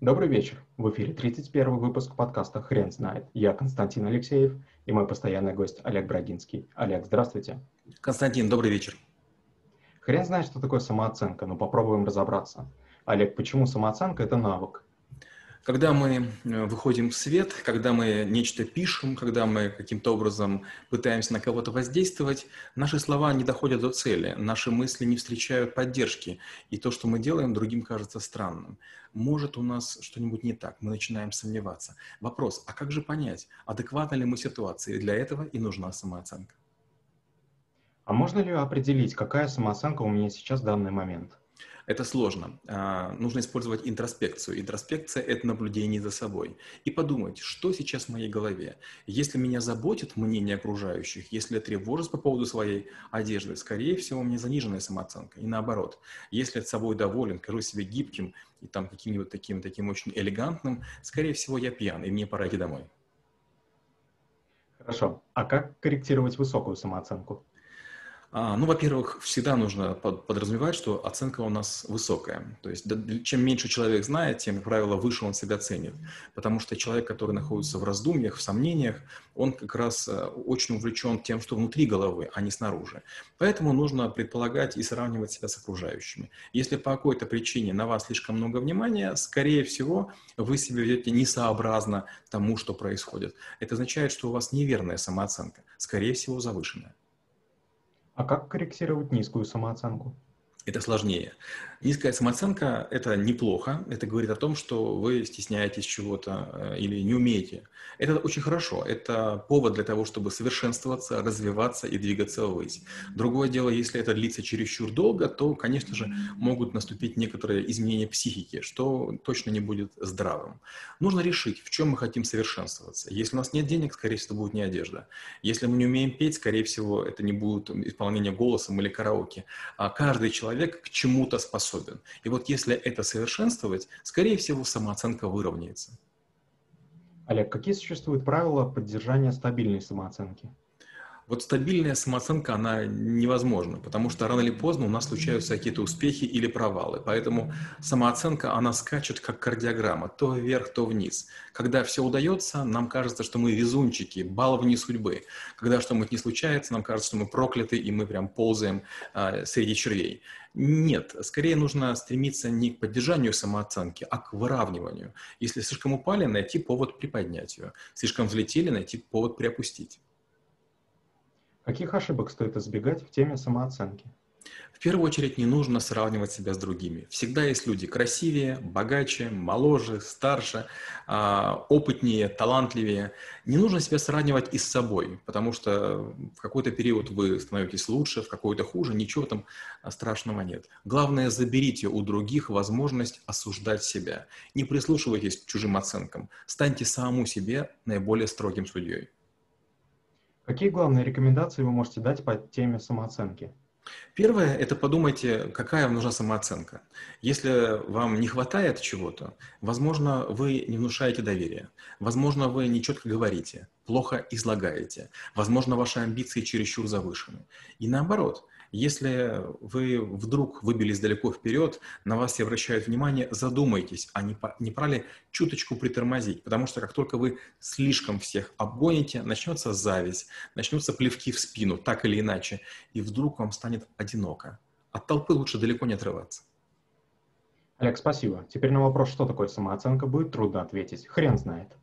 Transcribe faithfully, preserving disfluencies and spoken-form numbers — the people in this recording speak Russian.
Добрый вечер. В эфире тридцать первый выпуск подкаста «Хрен знает». Я Константин Алексеев и мой постоянный гость Олег Брагинский. Олег, здравствуйте. Константин, добрый вечер. Хрен знает, что такое самооценка, но попробуем разобраться. Олег, почему самооценка – это навык? Когда мы выходим в свет, когда мы нечто пишем, когда мы каким-то образом пытаемся на кого-то воздействовать, наши слова не доходят до цели, наши мысли не встречают поддержки, и то, что мы делаем, другим кажется странным. Может, у нас что-нибудь не так, мы начинаем сомневаться. Вопрос, а как же понять, адекватна ли мы ситуации? Для этого и нужна самооценка. А можно ли определить, какая самооценка у меня сейчас в данный момент? Это сложно. Нужно использовать интроспекцию. Интроспекция – это наблюдение за собой. И подумать, что сейчас в моей голове. Если меня заботит мнение окружающих, если я тревожусь по поводу своей одежды, скорее всего, у меня заниженная самооценка. И наоборот, если я собой доволен, кажусь себе гибким и там каким-нибудь таким, таким очень элегантным, скорее всего, я пьян, и мне пора идти домой. Хорошо. А как корректировать высокую самооценку? А, ну, во-первых, всегда нужно подразумевать, что оценка у нас высокая. То есть чем меньше человек знает, тем, как правило, выше он себя ценит. Потому что человек, который находится в раздумьях, в сомнениях, он как раз очень увлечен тем, что внутри головы, а не снаружи. Поэтому нужно предполагать и сравнивать себя с окружающими. Если по какой-то причине на вас слишком много внимания, скорее всего, вы себя ведете несообразно тому, что происходит. Это означает, что у вас неверная самооценка, скорее всего, завышенная. А как корректировать низкую самооценку? Это сложнее. Низкая самооценка – это неплохо. Это говорит о том, что вы стесняетесь чего-то или не умеете. Это очень хорошо. Это повод для того, чтобы совершенствоваться, развиваться и двигаться ввысь. Другое дело, если это длится чересчур долго, то, конечно же, могут наступить некоторые изменения психики, что точно не будет здравым. Нужно решить, в чем мы хотим совершенствоваться. Если у нас нет денег, скорее всего, это будет не одежда. Если мы не умеем петь, скорее всего, это не будет исполнение голосом или караоке. А каждый человек Человек к чему-то способен. И вот если это совершенствовать, скорее всего, самооценка выровняется. Олег, какие существуют правила поддержания стабильной самооценки? Вот стабильная самооценка, она невозможна, потому что рано или поздно у нас случаются какие-то успехи или провалы. Поэтому самооценка, она скачет как кардиограмма, то вверх, то вниз. Когда все удается, нам кажется, что мы везунчики, баловни судьбы. Когда что-нибудь не случается, нам кажется, что мы прокляты, и мы прям ползаем а, среди червей. Нет, скорее нужно стремиться не к поддержанию самооценки, а к выравниванию. Если слишком упали, найти повод приподнять ее. Слишком взлетели, найти повод приопустить. Каких ошибок стоит избегать в теме самооценки? В первую очередь не нужно сравнивать себя с другими. Всегда есть люди красивее, богаче, моложе, старше, опытнее, талантливее. Не нужно себя сравнивать и с собой, потому что в какой-то период вы становитесь лучше, в какой-то хуже, ничего там страшного нет. Главное, заберите у других возможность осуждать себя. Не прислушивайтесь к чужим оценкам. Станьте самому себе наиболее строгим судьей. Какие главные рекомендации вы можете дать по теме самооценки? Первое – это подумайте, какая вам нужна самооценка. Если вам не хватает чего-то, возможно, вы не внушаете доверия, возможно, вы нечетко говорите, плохо излагаете, возможно, ваши амбиции чересчур завышены. И наоборот, если вы вдруг выбились далеко вперед, на вас все обращают внимание, задумайтесь, а не, не пора ли чуточку притормозить, потому что как только вы слишком всех обгоните, начнется зависть, начнутся плевки в спину, так или иначе, и вдруг вам станет одиноко. От толпы лучше далеко не отрываться. Олег, спасибо. Теперь на вопрос, что такое самооценка, будет трудно ответить. Хрен знает.